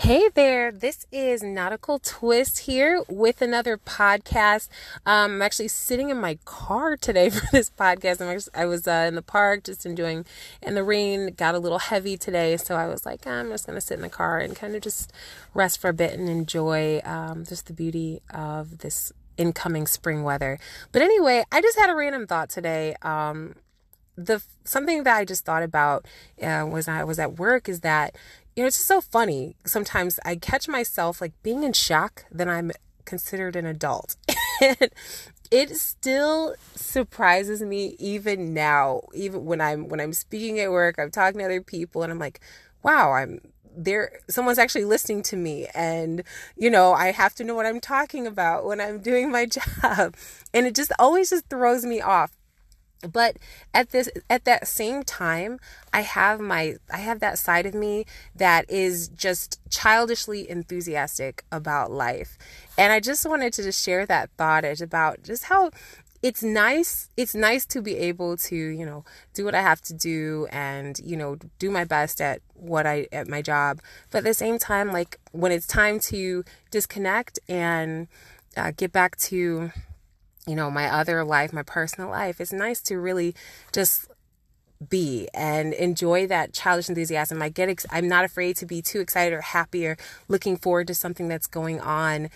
Hey there, this is Nautical Twist here with another podcast. I'm actually sitting in my car today for this podcast. I was in the park just enjoying, and the rain got a little heavy today, so I was like, I'm just going to sit in the car and kind of just rest for a bit and enjoy just the beauty of this incoming spring weather. But anyway, I just had a random thought today. Something that I just thought about was I was at work is that, you know, it's just so funny. Sometimes I catch myself like being in shock that I'm considered an adult. It still surprises me even now, even when I'm speaking at work, I'm talking to other people and I'm like, wow, I'm there. Someone's actually listening to me. And, you know, I have to know what I'm talking about when I'm doing my job. And it just always just throws me off. But at that same time, I have that side of me that is just childishly enthusiastic about life. And I just wanted to just share that thought about just how it's nice to be able to, you know, do what I have to do and, you know, do my best at my job. But at the same time, like when it's time to disconnect and get back to, you know, my other life, my personal life, it's nice to really just be and enjoy that childish enthusiasm. I'm not afraid to be too excited or happy or looking forward to something that's going on.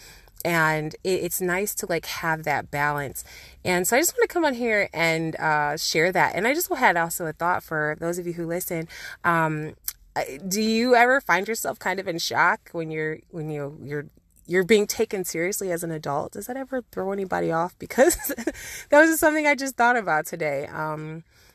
And it's nice to like have that balance. And so I just want to come on here and share that. And I just had also a thought for those of you who listen. Do you ever find yourself kind of in shock when you're being taken seriously as an adult? Does that ever throw anybody off? Because that was just something I just thought about today.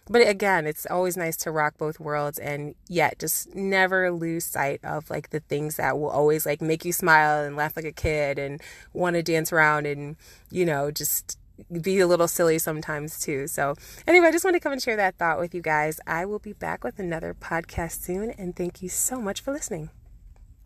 But again, it's always nice to rock both worlds and yet just never lose sight of like the things that will always like make you smile and laugh like a kid and want to dance around and, you know, just be a little silly sometimes too. So anyway, I just want to come and share that thought with you guys. I will be back with another podcast soon. And thank you so much for listening.